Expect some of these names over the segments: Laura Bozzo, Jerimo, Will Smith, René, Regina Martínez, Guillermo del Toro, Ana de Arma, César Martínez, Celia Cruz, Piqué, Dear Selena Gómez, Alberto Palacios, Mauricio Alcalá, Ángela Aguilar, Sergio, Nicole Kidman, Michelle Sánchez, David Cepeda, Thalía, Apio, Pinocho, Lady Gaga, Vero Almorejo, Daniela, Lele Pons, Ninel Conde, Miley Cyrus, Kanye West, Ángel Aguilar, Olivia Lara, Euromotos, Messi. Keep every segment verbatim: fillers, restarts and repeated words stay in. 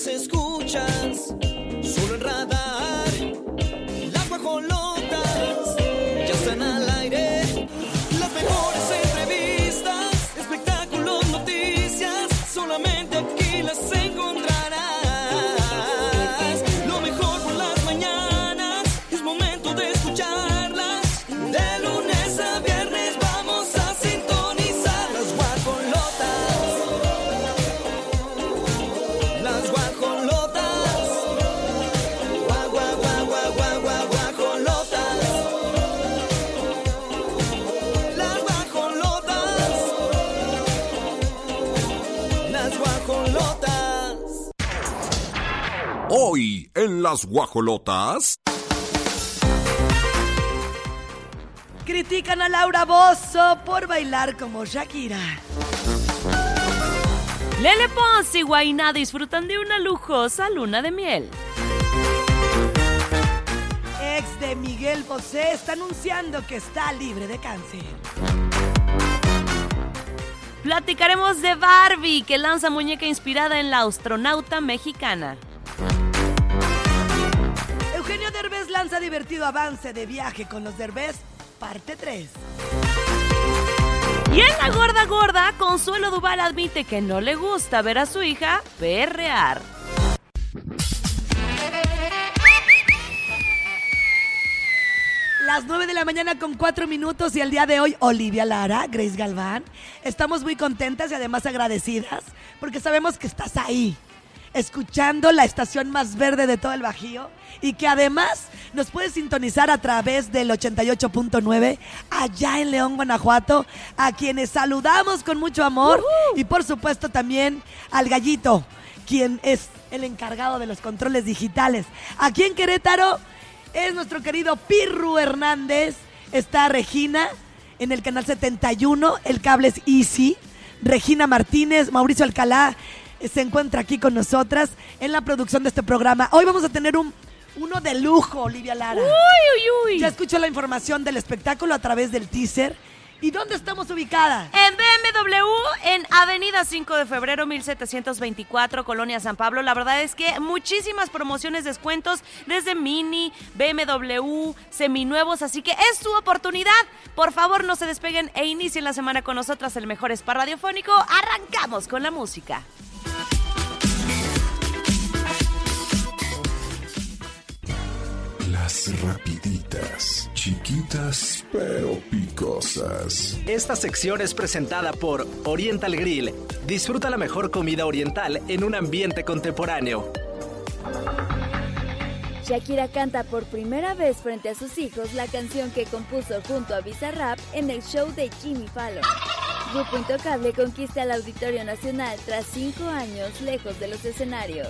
las escuchas solo en Radar. Las guajolotas ya están al aire. Las mejores entrevistas, espectáculos, noticias, solamente aquí las encontrarás. Lo mejor por las mañanas, es momento de escucharlas. De lunes a viernes vamos a sintonizar las guajolotas. Las guajolotas. Gua, gua, gua, gua, gua, gua, guajolotas. Las guajolotas. Las guajolotas. Hoy en las guajolotas. Critican a Laura Bozzo por bailar como Shakira. Lele Pons y Guainá disfrutan de una lujosa luna de miel. Ex de Miguel Bosé está anunciando que está libre de cáncer. Platicaremos de Barbie, que lanza muñeca inspirada en la astronauta mexicana. Eugenio Derbez lanza divertido avance de Viaje con los Derbez parte tres. Y en la gorda gorda, Consuelo Duval admite que no le gusta ver a su hija perrear. Las nueve de la mañana con cuatro minutos y el día de hoy Olivia Lara, Grace Galván. Estamos muy contentas y además agradecidas porque sabemos que estás ahí, escuchando la estación más verde de todo el Bajío y que además nos puedes sintonizar a través del ochenta y ocho punto nueve allá en León, Guanajuato, a quienes saludamos con mucho amor. ¡Woo! Y por supuesto también al Gallito, quien es el encargado de los controles digitales. Aquí en Querétaro es nuestro querido Pirru Hernández, está Regina en el canal setenta y uno, el cable es Easy, Regina Martínez, Mauricio Alcalá se encuentra aquí con nosotras en la producción de este programa. Hoy vamos a tener un uno de lujo, Olivia Lara. Uy, uy, uy. Ya escuchó la información del espectáculo a través del teaser. ¿Y dónde estamos ubicadas? En B M W, en Avenida cinco de febrero, mil setecientos veinticuatro, Colonia San Pablo. La verdad es que muchísimas promociones, descuentos, desde Mini, B M W, seminuevos. Así que es su oportunidad. Por favor, no se despeguen e inicien la semana con nosotras, el mejor spa radiofónico. Arrancamos con la música. Las rapiditas, chiquitas pero picosas. Esta sección es presentada por Oriental Grill. Disfruta la mejor comida oriental en un ambiente contemporáneo. Shakira canta por primera vez frente a sus hijos la canción que compuso junto a Bizarrap en el show de Jimmy Fallon. Grupo Intocable conquista el Auditorio Nacional tras cinco años lejos de los escenarios.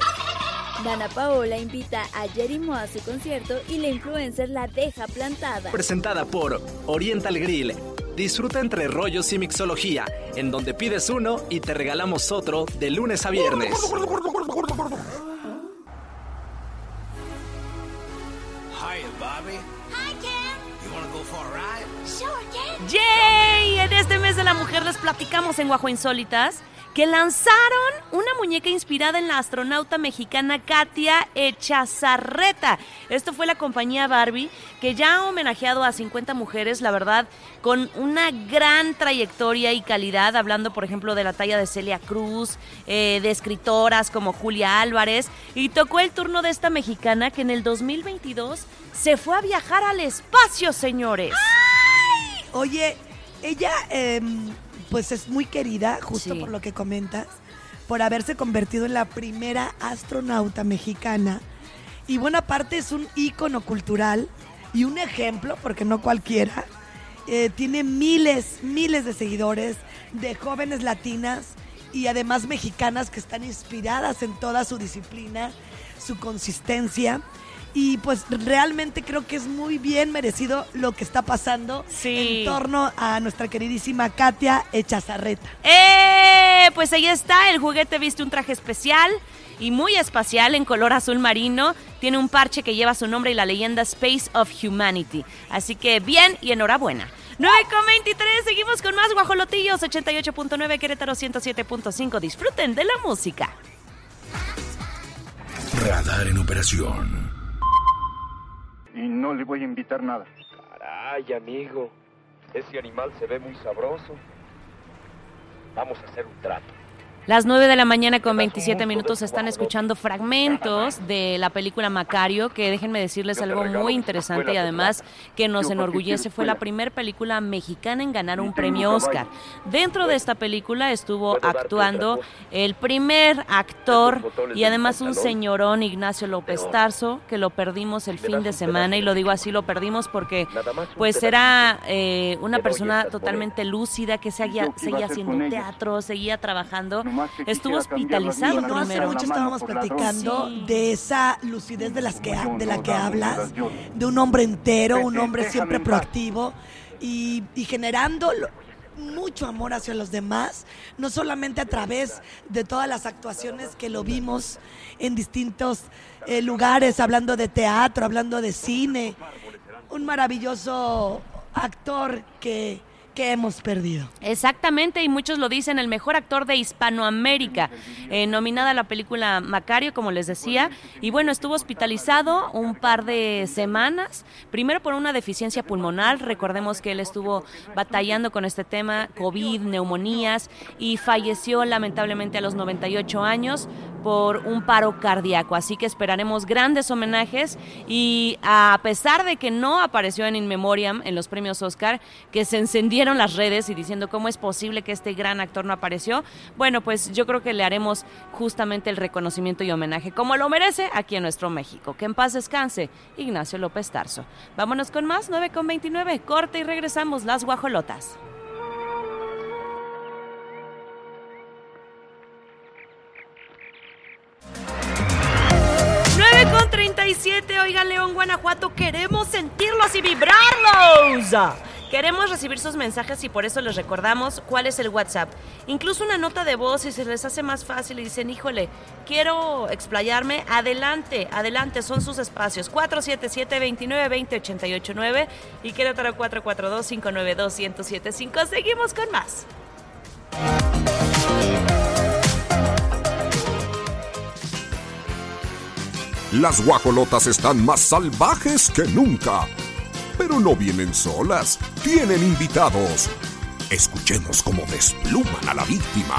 Dana Paola invita a Jerimo a su concierto y la influencer la deja plantada. Presentada por Oriental Grill. Disfruta entre rollos y mixología, en donde pides uno y te regalamos otro de lunes a viernes. Hi, Bobby. Hi, Ken. You wanna go for a ride? Sure, Ken. ¡Yay! En este mes de la mujer les platicamos en Guajo Insólitas que lanzaron una muñeca inspirada en la astronauta mexicana Katia Echazarreta. Esto fue la compañía Barbie, que ya ha homenajeado a cincuenta mujeres, la verdad, con una gran trayectoria y calidad, hablando, por ejemplo, de la talla de Celia Cruz, eh, de escritoras como Julia Álvarez, y tocó el turno de esta mexicana que en el dos mil veintidós se fue a viajar al espacio, señores. ¡Ay! Oye, ella... Eh... pues es muy querida, justo sí, por lo que comentas, por haberse convertido en la primera astronauta mexicana. Y buena parte es un ícono cultural y un ejemplo, porque no cualquiera. Eh, tiene miles, miles de seguidores, de jóvenes latinas y además mexicanas que están inspiradas en toda su disciplina, su consistencia. Y pues realmente creo que es muy bien merecido lo que está pasando sí. en torno a nuestra queridísima Katia Echazarreta. ¡Eh! Pues ahí está, el juguete viste un traje especial y muy espacial en color azul marino. Tiene un parche que lleva su nombre y la leyenda Space of Humanity. Así que bien y enhorabuena. nueve con veintitrés, seguimos con más guajolotillos. ochenta y ocho punto nueve, Querétaro ciento siete punto cinco. Disfruten de la música. Radar en operación. Y no le voy a invitar nada. Caray, amigo. Ese animal se ve muy sabroso. Vamos a hacer un trato. Las nueve de la mañana con veintisiete minutos están escuchando fragmentos de la película Macario, que déjenme decirles algo muy interesante y además que nos enorgullece. Fue la primera película mexicana en ganar un premio Oscar. Dentro de esta película estuvo actuando el primer actor y además un señorón, Ignacio López Tarso, que lo perdimos el fin de semana, y lo digo así, lo perdimos porque pues era eh, una persona totalmente lúcida que seguía, seguía haciendo teatro, seguía trabajando. Estuvo hospitalizado. No hace mucho estábamos platicando sí. de esa lucidez de, las que, de la que hablas, de un hombre entero, un hombre siempre proactivo y, y generando mucho amor hacia los demás, no solamente a través de todas las actuaciones que lo vimos en distintos eh, lugares, hablando de teatro, hablando de cine, un maravilloso actor que... que hemos perdido. Exactamente, y muchos lo dicen, el mejor actor de Hispanoamérica, eh, nominada a la película Macario, como les decía, y bueno, estuvo hospitalizado un par de semanas, primero por una deficiencia pulmonar, recordemos que él estuvo batallando con este tema, COVID, neumonías, y falleció lamentablemente a los noventa y ocho años por un paro cardíaco, así que esperaremos grandes homenajes, y a pesar de que no apareció en In Memoriam en los premios Oscar, que se encendió las redes y diciendo cómo es posible que este gran actor no apareció, bueno, pues yo creo que le haremos justamente el reconocimiento y homenaje como lo merece aquí en nuestro México. Que en paz descanse Ignacio López Tarso. Vámonos con más, nueve con veintinueve, corte y regresamos, las guajolotas. nueve con treinta y siete, oigan, León, Guanajuato, queremos sentirlos y vibrarlos. Queremos recibir sus mensajes y por eso les recordamos cuál es el WhatsApp. Incluso una nota de voz, si se les hace más fácil y dicen, híjole, quiero explayarme, adelante, adelante, son sus espacios. cuatro siete siete, veintinueve, veinte, ochenta y ocho, nueve y Querétaro cuatro cuatro dos, cinco nueve dos, uno cero siete cinco. Seguimos con más. Las guajolotas están más salvajes que nunca. Pero no vienen solas, tienen invitados. Escuchemos cómo despluman a la víctima.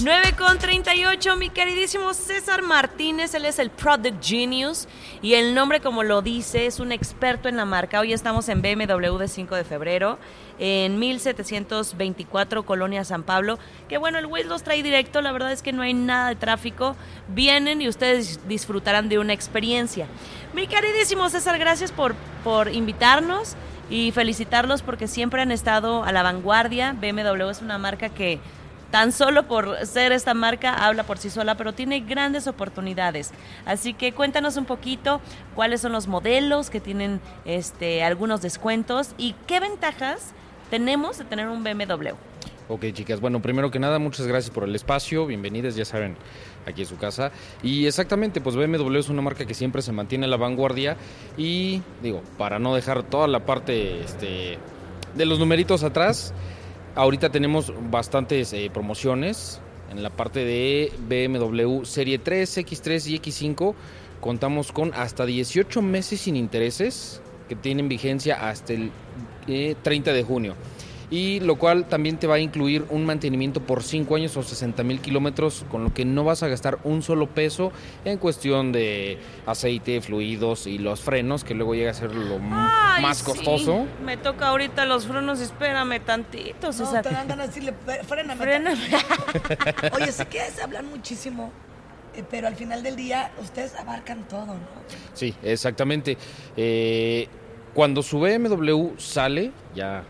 nueve con treinta y ocho, mi queridísimo César Martínez, él es el Product Genius y el nombre, como lo dice, es un experto en la marca. Hoy estamos en B M W de cinco de febrero, en mil setecientos veinticuatro, Colonia San Pablo, que bueno, el Waze los trae directo, la verdad es que no hay nada de tráfico, vienen y ustedes disfrutarán de una experiencia. Mi queridísimo César, gracias por, por invitarnos y felicitarlos porque siempre han estado a la vanguardia. B M W es una marca que... tan solo por ser esta marca habla por sí sola, pero tiene grandes oportunidades. Así que cuéntanos un poquito cuáles son los modelos que tienen este, algunos descuentos y qué ventajas tenemos de tener un B M W. Ok, chicas, bueno, primero que nada, muchas gracias por el espacio, bienvenidas, ya saben, aquí es su casa. Y exactamente, pues B M W es una marca que siempre se mantiene a la vanguardia y, digo, para no dejar toda la parte este, de los numeritos atrás... Ahorita tenemos bastantes eh, promociones en la parte de B M W Serie tres, equis tres y equis cinco. Contamos con hasta dieciocho meses sin intereses que tienen vigencia hasta el eh, treinta de junio. Y lo cual también te va a incluir un mantenimiento por cinco años o sesenta mil kilómetros, con lo que no vas a gastar un solo peso en cuestión de aceite, fluidos y los frenos, que luego llega a ser lo Ay, más costoso. Sí. Me toca ahorita los frenos, espérame tantito, César. No, te van a decirle, fréname. fréname. Oye, sé que hablan muchísimo, pero al final del día ustedes abarcan todo, ¿no? Sí, exactamente. Eh, cuando su B M W sale, ya...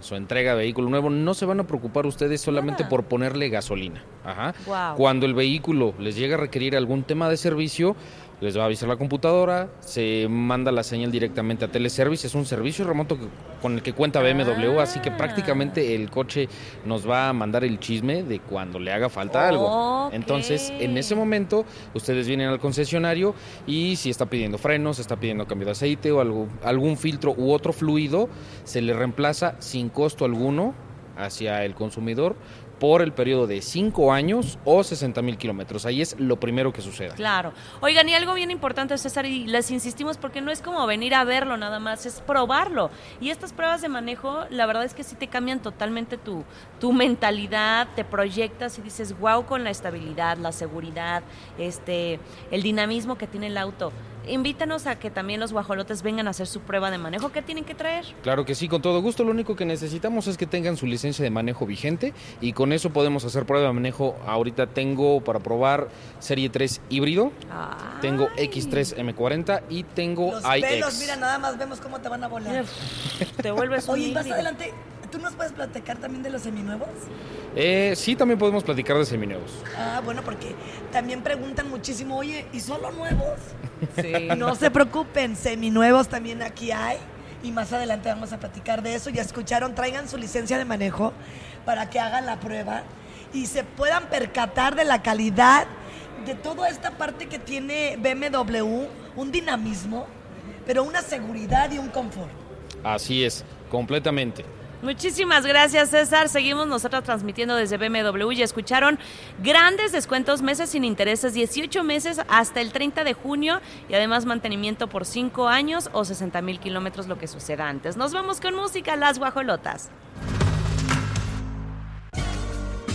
su entrega de vehículo nuevo, no se van a preocupar ustedes solamente ah. por ponerle gasolina. Ajá. Wow. Cuando el vehículo les llega a requerir algún tema de servicio, les va a avisar la computadora, se manda la señal directamente a Teleservice, es un servicio remoto que, con el que cuenta B M W, ah. así que prácticamente el coche nos va a mandar el chisme de cuando le haga falta oh, algo. Okay. Entonces, en ese momento, ustedes vienen al concesionario y si está pidiendo frenos, está pidiendo cambio de aceite o algo, algún filtro u otro fluido, se le reemplaza sin costo alguno hacia el consumidor por el periodo de cinco años o sesenta mil kilómetros. Ahí es lo primero que suceda. Claro. Oigan, y algo bien importante, César, y les insistimos porque no es como venir a verlo nada más, es probarlo. Y estas pruebas de manejo, la verdad es que sí te cambian totalmente tu, tu mentalidad, te proyectas y dices, wow, con la estabilidad, la seguridad, este, el dinamismo que tiene el auto. Invítanos a que también los guajolotes vengan a hacer su prueba de manejo. ¿Qué tienen que traer? Claro que sí, con todo gusto. Lo único que necesitamos es que tengan su licencia de manejo vigente y con eso podemos hacer prueba de manejo. Ahorita tengo para probar Serie tres híbrido, ay, tengo X tres M cuarenta y tengo los I X. Los pelos, mira, nada más vemos cómo te van a volar. Te vuelves un Oye, más adelante... ¿Tú nos puedes platicar también de los seminuevos? Eh, sí, también podemos platicar de seminuevos. Ah, bueno, porque también preguntan muchísimo, oye, ¿y solo nuevos? Sí. No se preocupen, seminuevos también aquí hay. Y más adelante vamos a platicar de eso. Ya escucharon, traigan su licencia de manejo para que hagan la prueba y se puedan percatar de la calidad de toda esta parte que tiene B M W, un dinamismo, pero una seguridad y un confort. Así es, completamente. Muchísimas gracias, César. Seguimos nosotros transmitiendo desde B M W. Ya escucharon, grandes descuentos, meses sin intereses, dieciocho meses hasta el treinta de junio y además mantenimiento por cinco años o sesenta mil kilómetros, lo que suceda antes. Nos vamos con música, las guajolotas.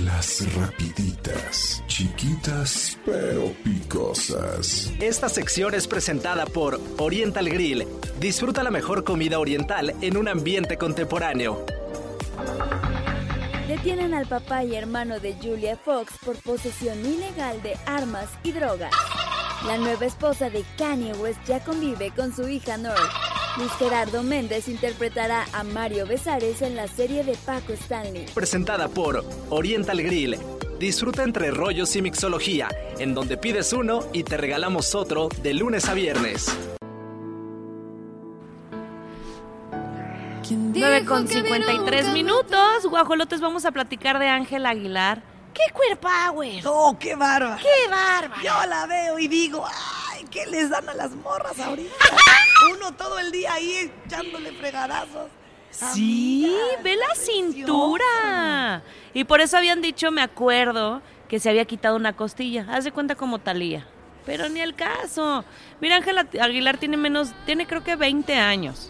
Las rapiditas, chiquitas pero picosas. Esta sección es presentada por Oriental Grill. Disfruta la mejor comida oriental en un ambiente contemporáneo. Detienen al papá y hermano de Julia Fox por posesión ilegal de armas y drogas. La nueva esposa de Kanye West ya convive con su hija North. Luis Gerardo Méndez interpretará a Mario Besares en la serie de Paco Stanley. Presentada por Oriental Grill. Disfruta entre rollos y mixología, en donde pides uno y te regalamos otro de lunes a viernes. nueve con cincuenta y tres minutos. Guajolotes, vamos a platicar de Ángel Aguilar. ¡Qué cuerpower! ¡Oh, qué bárbara! ¡Qué bárbara! Yo la veo y digo... ¡ah! ¿Qué les dan a las morras ahorita? Uno todo el día ahí echándole fregadazos. Sí, amiga, ve la preciosa cintura. Y por eso habían dicho, me acuerdo, que se había quitado una costilla. Haz de cuenta como Thalía. Pero ni al caso. Mira, Ángela Aguilar tiene menos, tiene creo que veinte años.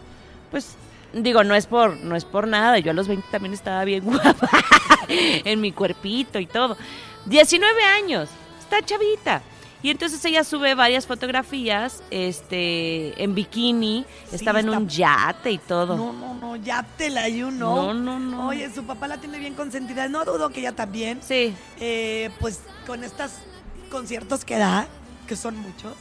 Pues, digo, no es por, no es por nada. Yo a los veinte también estaba bien guapa. En mi cuerpito y todo. diecinueve años. Está chavita. Y entonces ella sube varias fotografías, este, en bikini, sí, estaba en está... un yate y todo. No, no, no, yate la you know. No, no, no. Oye, su papá la tiene bien consentida, no dudo que ella también. Sí. Eh, pues con estos conciertos que da, que son muchos,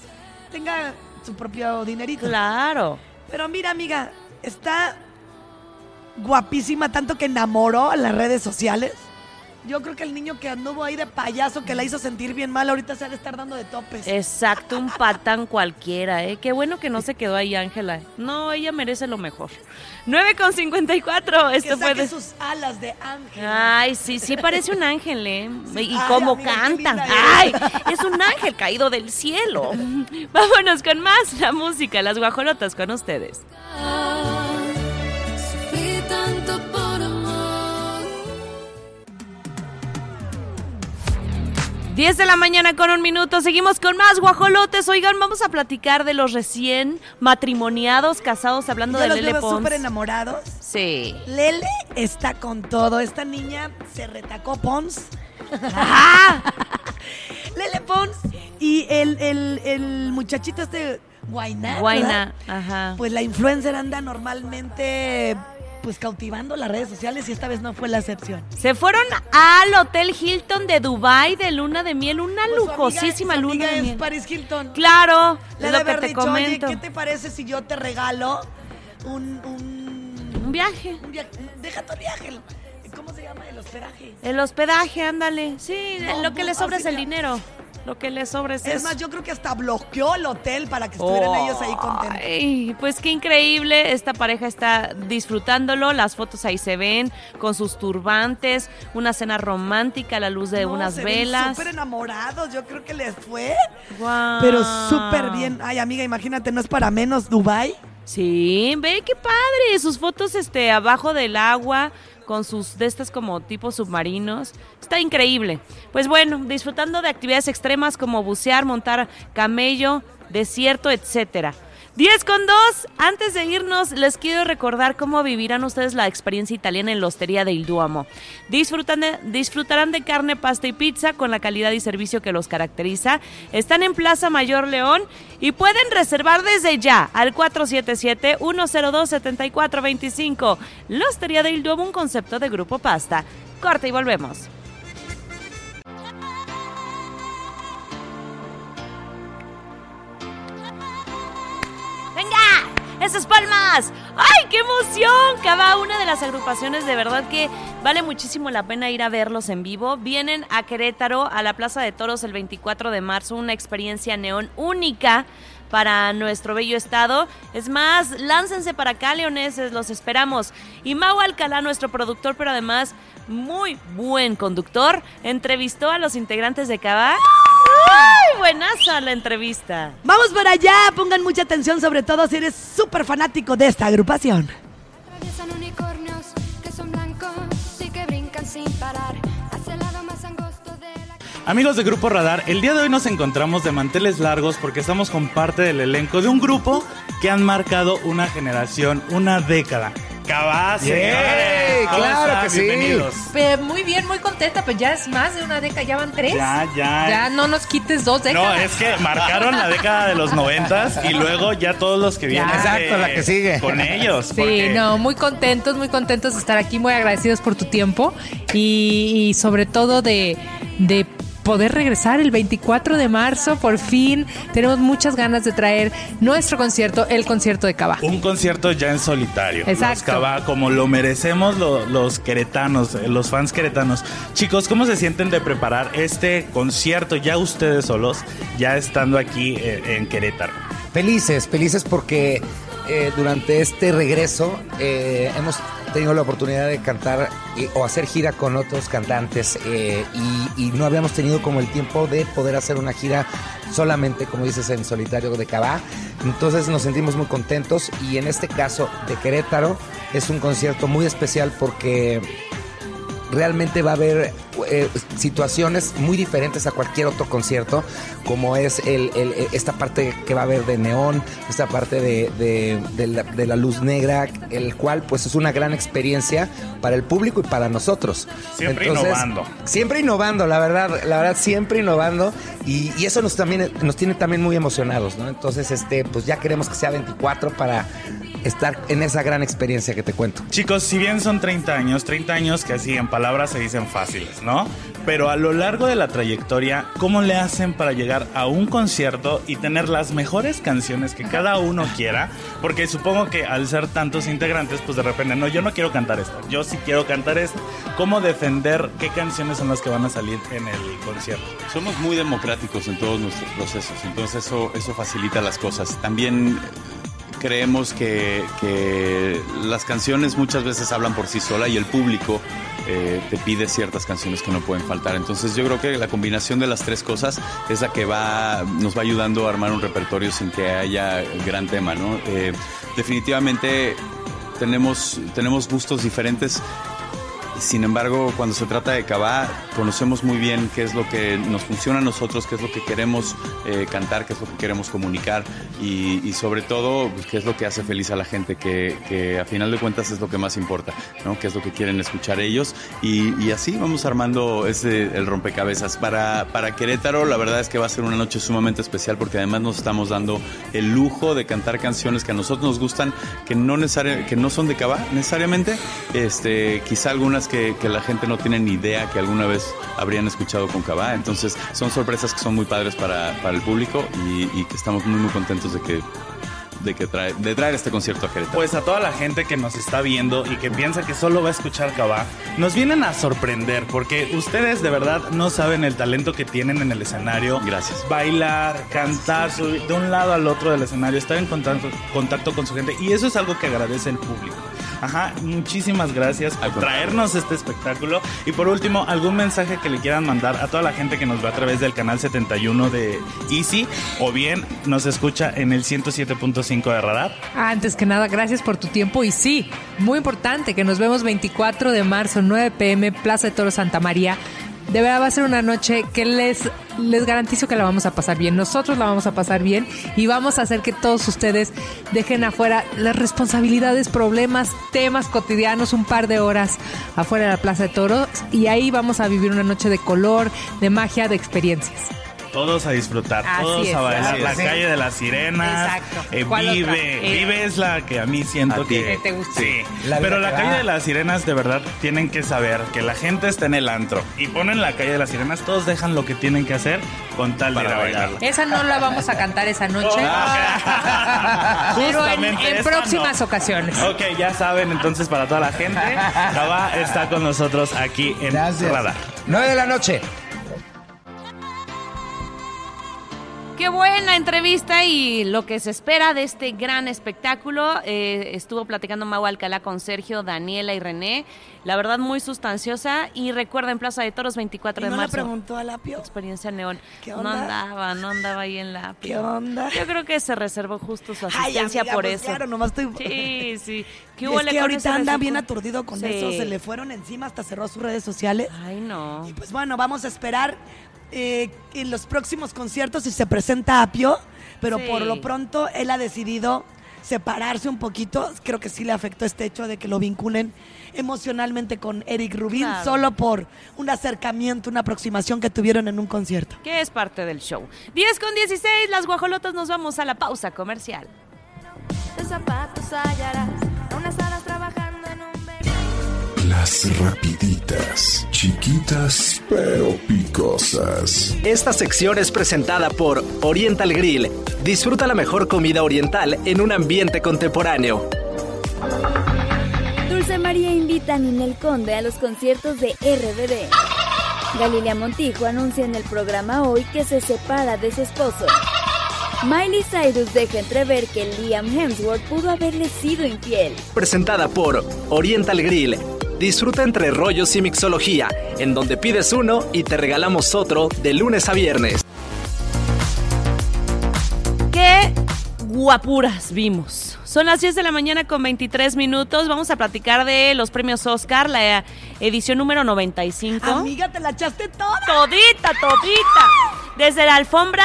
tenga su propio dinerito. Claro. Pero mira, amiga, está guapísima, tanto que enamoró a las redes sociales. Yo creo que el niño que anduvo ahí de payaso, que la hizo sentir bien mal, ahorita se ha de estar dando de topes. Exacto, un patán cualquiera, ¿eh? Qué bueno que no se quedó ahí, Ángela. No, ella merece lo mejor. nueve con cincuenta y cuatro. Esto fue de sus alas de ángel. Ay, sí, sí parece un ángel, ¿eh? Sí. Y ay, cómo amiga, canta. Ay, es un ángel caído del cielo. Vámonos con más la música, las guajolotas con ustedes. diez de la mañana con un minuto, seguimos con más guajolotes. Oigan, vamos a platicar de los recién matrimoniados, casados, hablando de Lele Pons. ¿Los veo súper enamorados? Sí. Lele está con todo, esta niña se retacó Pons. ¡Ah! Lele Pons y el, el, el muchachito este, Guainá. Guainá, ajá. Pues la influencer anda normalmente... pues cautivando las redes sociales y esta vez no fue la excepción. Se fueron al Hotel Hilton de Dubái de luna de miel, una pues lujosísima amiga, luna de miel. Es Paris Hilton. Claro, le es lo que te dicho, comento. Oye, ¿qué te parece si yo te regalo un un, un viaje? Un viaje, deja tu viaje. ¿Cómo se llama? El hospedaje. El hospedaje, ándale. Sí, no, lo que le sobra es el dinero. Lo que les sobra es Es más, yo creo que hasta bloqueó el hotel para que estuvieran oh, ellos ahí contentos. Ay, pues qué increíble, esta pareja está disfrutándolo, las fotos ahí se ven, con sus turbantes, una cena romántica a la luz de no, unas se velas. Ven súper enamorados, yo creo que les fue. Wow. Pero súper bien. Ay, amiga, imagínate, no es para menos Dubái. Sí, ve qué padre, sus fotos este abajo del agua. con sus de estos como tipos submarinos. Está increíble. Pues bueno, disfrutando de actividades extremas como bucear, montar camello, desierto, etcétera. diez con dos, antes de irnos les quiero recordar cómo vivirán ustedes la experiencia italiana en la Hostería del Duomo. Disfrutan de, disfrutarán de carne, pasta y pizza con la calidad y servicio que los caracteriza. Están en Plaza Mayor León y pueden reservar desde ya al cuatro siete siete, uno cero dos, siete cuatro dos cinco. La Hostería del Duomo, un concepto de Grupo Pasta. Corte y volvemos. ¡Esas palmas! ¡Ay, qué emoción! Cada una de las agrupaciones, de verdad que vale muchísimo la pena ir a verlos en vivo. Vienen a Querétaro, a la Plaza de Toros, el veinticuatro de marzo, una experiencia neón única para nuestro bello estado. Es más, láncense para acá, leoneses, los esperamos. Y Mau Alcalá, nuestro productor, pero además muy buen conductor, entrevistó a los integrantes de Kabah. ¡Ay, buenaza la entrevista! Vamos para allá, pongan mucha atención, sobre todo si eres súper fanático de esta agrupación. Atraviesan unicornios que son blancos y que brincan sin parar. Hacia el lado más angosto de la... Amigos de Grupo Radar, el día de hoy nos encontramos de manteles largos porque estamos con parte del elenco de un grupo que han marcado una generación, una década. Kabah, yeah, claro que sí. Bienvenidos. Pues muy bien, muy contenta, pues ya es más de una década, ya van tres. Ya, ya. Ya no nos quites dos décadas. No, es que marcaron la década de los noventas y luego ya todos los que vienen. Exacto, eh, la que sigue. Con ellos. Sí, porque... no, muy contentos, muy contentos de estar aquí, muy agradecidos por tu tiempo y, y sobre todo de... de poder regresar el veinticuatro de marzo, por fin. Tenemos muchas ganas de traer nuestro concierto, el concierto de Kabah. Un concierto ya en solitario. Exacto. Los Kabah, como lo merecemos lo, los queretanos, los fans queretanos. Chicos, ¿cómo se sienten de preparar este concierto ya ustedes solos, ya estando aquí eh, en Querétaro? Felices, felices porque eh, durante este regreso eh, hemos... tenido la oportunidad de cantar eh, o hacer gira con otros cantantes eh, y, y no habíamos tenido como el tiempo de poder hacer una gira solamente, como dices, en solitario de Kabah. Entonces nos sentimos muy contentos y en este caso de Querétaro es un concierto muy especial porque realmente va a haber eh, situaciones muy diferentes a cualquier otro concierto, como es el, el, esta parte que va a haber de neón, esta parte de, de, de, la, de la luz negra, el cual pues es una gran experiencia para el público y para nosotros. Siempre Entonces, innovando. Siempre innovando, la verdad, la verdad siempre innovando y, y eso nos también nos tiene también muy emocionados, ¿no? Entonces, este, pues ya queremos que sea veinticuatro para estar en esa gran experiencia que te cuento. Chicos, si bien son treinta años, treinta años que así en palabras se dicen fáciles, ¿no? Pero a lo largo de la trayectoria, ¿cómo le hacen para llegar a un concierto y tener las mejores canciones que cada uno quiera? Porque supongo que al ser tantos integrantes, pues de repente, no, yo no quiero cantar esto, yo sí quiero cantar esto. ¿Cómo defender qué canciones son las que van a salir en el concierto? Somos muy democráticos en todos nuestros procesos, entonces eso, eso facilita las cosas. También... creemos que, que las canciones muchas veces hablan por sí sola y el público eh, te pide ciertas canciones que no pueden faltar. Entonces yo creo que la combinación de las tres cosas es la que va nos va ayudando a armar un repertorio sin que haya gran tema, ¿no? Eh, definitivamente tenemos, tenemos gustos diferentes. Sin embargo, cuando se trata de Kabah, conocemos muy bien qué es lo que nos funciona a nosotros, qué es lo que queremos eh, cantar, qué es lo que queremos comunicar y, y sobre todo, pues, qué es lo que hace feliz a la gente, que, que a final de cuentas es lo que más importa, ¿no? Qué es lo que quieren escuchar ellos y, y así vamos armando ese, el rompecabezas. Para, para Querétaro, la verdad es que va a ser una noche sumamente especial porque además nos estamos dando el lujo de cantar canciones que a nosotros nos gustan, que no, necesari- que no son de Kabah necesariamente, este, quizá algunas Que, que la gente no tiene ni idea que alguna vez habrían escuchado con Kabah. Entonces son sorpresas que son muy padres para, para el público y, y que estamos muy muy contentos de que de que trae, de traer este concierto a Querétaro. Pues a toda la gente que nos está viendo y que piensa que solo va a escuchar Kabah, nos vienen a sorprender porque ustedes de verdad no saben el talento que tienen en el escenario. Gracias. Bailar, cantar, subir de un lado al otro del escenario, estar en contacto, contacto con su gente y eso es algo que agradece el público. Ajá, muchísimas gracias por traernos este espectáculo. Y por último, algún mensaje que le quieran mandar a toda la gente que nos ve a través del canal setenta y uno de Easy, o bien nos escucha en el ciento siete punto cinco de Radar. Antes que nada, gracias por tu tiempo. Y sí, muy importante, que nos vemos veinticuatro de marzo, nueve de la noche, Plaza de Toro Santa María. De verdad va a ser una noche que les, les garantizo que la vamos a pasar bien. Nosotros la vamos a pasar bien y vamos a hacer que todos ustedes dejen afuera las responsabilidades, problemas, temas cotidianos, un par de horas afuera de la Plaza de Toros, y ahí vamos a vivir una noche de color, de magia, de experiencias. Todos a disfrutar, así todos es, a bailar la es. Calle de las Sirenas. Exacto. Eh, vive, eh, vive es la que a mí siento a que, que te gusta. Sí, la pero la calle va. De las Sirenas, de verdad, tienen que saber que la gente está en el antro y ponen la calle de las Sirenas, todos dejan lo que tienen que hacer con tal para de ir a bailarla. Esa no la vamos a cantar esa noche, pero en, en próximas no. ocasiones. Ok, ya saben, entonces para toda la gente, Kabah está con nosotros aquí en Gracias. Radar. nueve de la noche. Qué buena entrevista y lo que se espera de este gran espectáculo. Eh, estuvo platicando Mau Alcalá con Sergio, Daniela y René. La verdad, muy sustanciosa. Y recuerden, Plaza de Toros, veinticuatro de marzo. ¿No le preguntó al Apio? Experiencia Neón. ¿Qué onda? No andaba, no andaba ahí en la Apio. ¿Qué onda? Yo creo que se reservó justo su asistencia. Ay, amiga, por pues eso. Claro, nomás estoy... Sí, sí. ¿Qué hubo? Es que ahorita anda bien aturdido con sí. eso. Se le fueron encima, hasta cerró sus redes sociales. Ay, no. Y pues bueno, vamos a esperar... Eh, en los próximos conciertos si se presenta Apio, pero sí. por lo pronto él ha decidido separarse un poquito. Creo que sí le afectó este hecho de que lo vinculen emocionalmente con Eric Rubín, claro. solo por un acercamiento, una aproximación que tuvieron en un concierto. Que es parte del show. diez con dieciséis, las guajolotas, nos vamos a la pausa comercial. Las rapiditas, chiquitas pero picosas. Esta sección es presentada por Oriental Grill. Disfruta la mejor comida oriental en un ambiente contemporáneo. Dulce María invita a Ninel Conde a los conciertos de R B D. Galilea Montijo anuncia en el programa Hoy que se separa de su esposo. Miley Cyrus deja entrever que Liam Hemsworth pudo haberle sido infiel. Presentada por Oriental Grill. Disfruta entre rollos y mixología, en donde pides uno y te regalamos otro de lunes a viernes. ¡Qué guapuras vimos! Son las diez de la mañana con veintitrés minutos. Vamos a platicar de los premios Oscar, la edición número noventa y cinco. Amiga, te la echaste toda. Todita, todita. Desde la alfombra...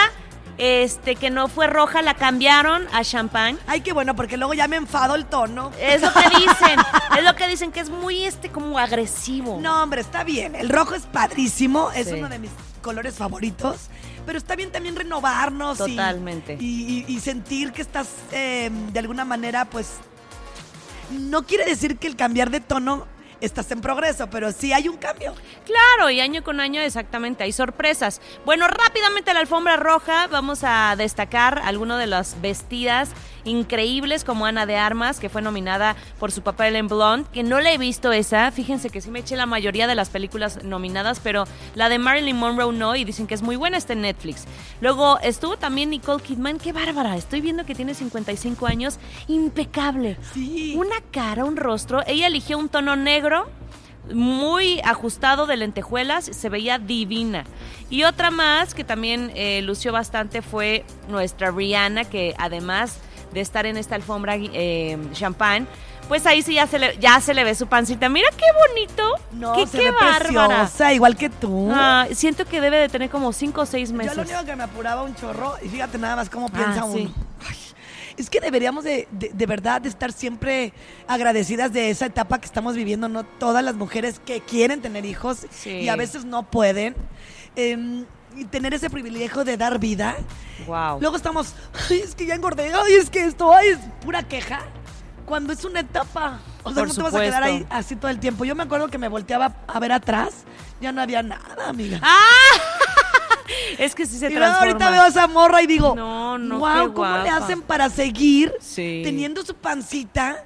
Este, que no fue roja, la cambiaron a champán. Ay, qué bueno, porque luego ya me enfado el tono. Es lo que dicen, es lo que dicen, que es muy este como agresivo. No, hombre, está bien, el rojo es padrísimo, es sí. uno de mis colores favoritos, pero está bien también renovarnos. Totalmente. Y, y, y sentir que estás, eh, de alguna manera, pues, no quiere decir que el cambiar de tono estás en progreso, pero sí hay un cambio. Claro, y año con año exactamente hay sorpresas. Bueno, rápidamente la alfombra roja, vamos a destacar algunas de las vestidas increíbles, como Ana de Armas, que fue nominada por su papel en Blonde, que no la he visto esa, fíjense que sí me eché la mayoría de las películas nominadas, pero la de Marilyn Monroe no, y dicen que es muy buena, está en Netflix. Luego estuvo también Nicole Kidman, qué bárbara, estoy viendo que tiene cincuenta y cinco años, impecable. Sí. Una cara, un rostro, ella eligió un tono negro, muy ajustado, de lentejuelas, se veía divina. Y otra más que también eh, lució bastante fue nuestra Rihanna, que además de estar en esta alfombra eh, champán, pues ahí sí ya se le, ya se le ve su pancita. Mira qué bonito. No, qué, se qué ve bárbara. Preciosa, igual que tú. Ah, siento que debe de tener como cinco o seis meses. Yo lo único que me apuraba un chorro, y fíjate nada más cómo piensa ah, uno. Sí. Ay, es que deberíamos de, de, de verdad de estar siempre agradecidas de esa etapa que estamos viviendo, ¿no? Todas las mujeres que quieren tener hijos sí. y a veces no pueden. Eh, Y tener ese privilegio de dar vida. Wow. Luego estamos, ay, es que ya engordé, ay, es que esto, ay, es pura queja. Cuando es una etapa. O sea, Por no te supuesto. Vas a quedar ahí así todo el tiempo. Yo me acuerdo que me volteaba a ver atrás, ya no había nada, amiga. ¡Ah! Es que sí se transforma. Y ahorita veo a esa morra y digo, no, no, wow, ¿cómo guapa. Le hacen para seguir sí. teniendo su pancita?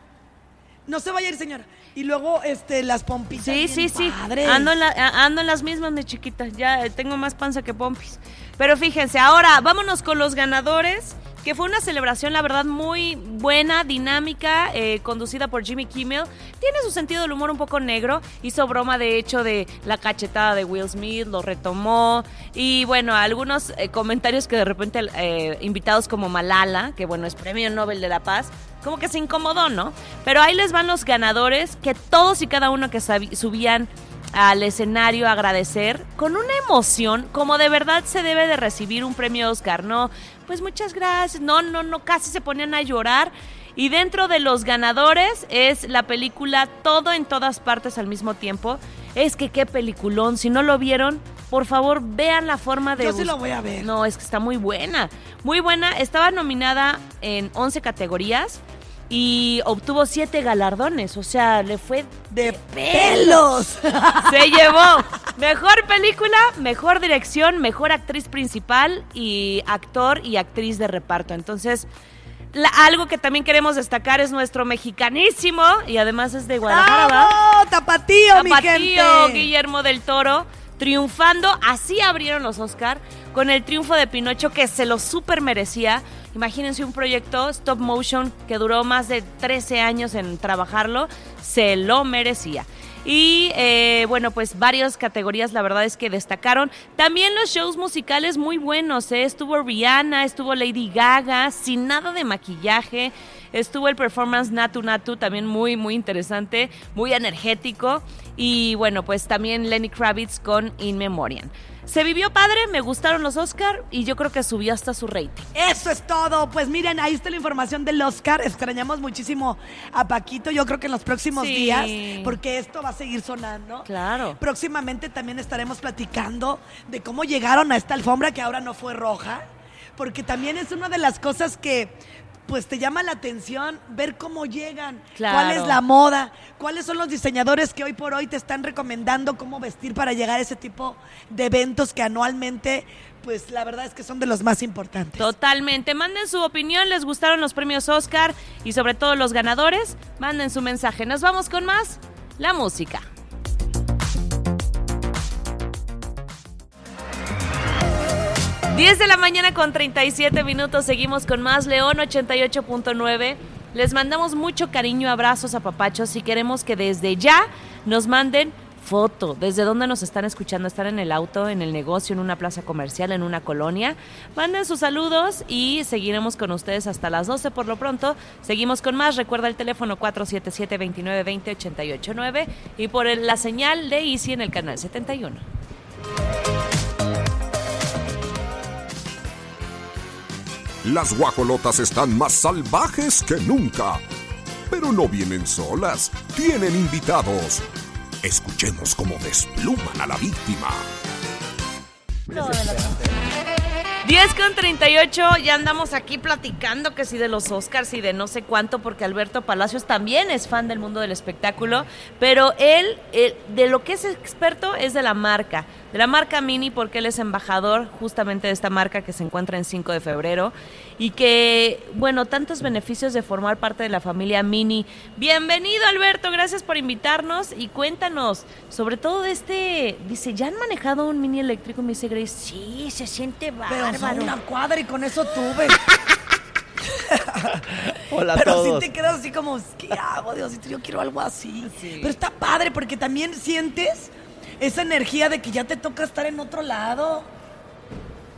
No se vaya a ir, señora. Y luego este las pompitas. Sí, sí, sí. Ando en, la, ando en las mismas de chiquita. Ya tengo más panza que pompis. Pero fíjense, ahora vámonos con los ganadores que fue una celebración, la verdad, muy buena, dinámica, eh, conducida por Jimmy Kimmel. Tiene su sentido del humor un poco negro. Hizo broma, de hecho, de la cachetada de Will Smith, lo retomó. Y, bueno, algunos eh, comentarios que de repente eh, invitados como Malala, que, bueno, es Premio Nobel de la Paz, como que se incomodó, ¿no? Pero ahí les van los ganadores, que todos y cada uno que subían al escenario a agradecer con una emoción como de verdad se debe de recibir un premio Oscar, ¿no? Pues muchas gracias, no, no, no, casi se ponían a llorar. Y dentro de los ganadores es la película Todo en Todas Partes al Mismo Tiempo. Es que qué peliculón, si no lo vieron, por favor vean la forma de... Yo sí lo voy a ver. No, es que está muy buena, muy buena. Estaba nominada en once categorías y obtuvo siete galardones, o sea, le fue de, de pelos. pelos. Se llevó mejor película, mejor dirección, mejor actriz principal y actor y actriz de reparto. Entonces, la, algo que también queremos destacar es nuestro mexicanísimo, y además es de Guadalajara. ¡Oh, tapatío, tapatío, mi gente! Guillermo del Toro, triunfando. Así abrieron los Oscar, con el triunfo de Pinocho, que se lo súper merecía. Imagínense un proyecto stop motion que duró más de trece años en trabajarlo, se lo merecía. Y eh, bueno, pues varias categorías, la verdad es que destacaron. También los shows musicales muy buenos, ¿eh? Estuvo Rihanna, estuvo Lady Gaga, sin nada de maquillaje. Estuvo el performance Natu Natu, también muy, muy interesante, muy energético. Y bueno, pues también Lenny Kravitz con In Memoriam. Se vivió padre, me gustaron los Oscar y yo creo que subió hasta su rating. Eso es todo, pues miren, ahí está la información del Oscar. Extrañamos muchísimo a Paquito, yo creo que en los próximos sí. días, porque esto va a seguir sonando. Claro. Próximamente también estaremos platicando de cómo llegaron a esta alfombra que ahora no fue roja, porque también es una de las cosas que... pues te llama la atención ver cómo llegan, claro. Cuál es la moda, cuáles son los diseñadores que hoy por hoy te están recomendando cómo vestir para llegar a ese tipo de eventos que anualmente, pues la verdad es que son de los más importantes. Totalmente, manden su opinión, les gustaron los premios Oscar y sobre todo los ganadores, manden su mensaje. Nos vamos con más, la música. diez de la mañana con treinta y siete minutos, seguimos con más León ochenta y ocho punto nueve. Les mandamos mucho cariño, abrazos, apapachos y queremos que desde ya nos manden foto. ¿Desde dónde nos están escuchando? ¿Están en el auto, en el negocio, en una plaza comercial, en una colonia? Manden sus saludos y seguiremos con ustedes hasta las doce. Por lo pronto, seguimos con más. Recuerda el teléfono cuatro siete siete, veintinueve veinte, ochenta y ocho nueve y por la señal de Easy en el canal setenta y uno. Las guajolotas están más salvajes que nunca, pero no vienen solas, tienen invitados. Escuchemos cómo despluman a la víctima. diez con treinta y ocho, ya andamos aquí platicando que sí de los Oscars y de no sé cuánto, porque Alberto Palacios también es fan del mundo del espectáculo, pero él, él de lo que es experto es de la marca, de la marca Mini, porque él es embajador justamente de esta marca que se encuentra en cinco de febrero y que, bueno, tantos beneficios de formar parte de la familia Mini. Bienvenido, Alberto, gracias por invitarnos y cuéntanos sobre todo de este, dice, ¿ya han manejado un Mini eléctrico? Me dice Grace, sí, se siente bárbaro. Una cuadra y con eso tuve. Hola a Pero todos. Sí te quedas así como, ¿qué hago, Diosito? Yo quiero algo así. Sí. Pero está padre porque también sientes esa energía de que ya te toca estar en otro lado.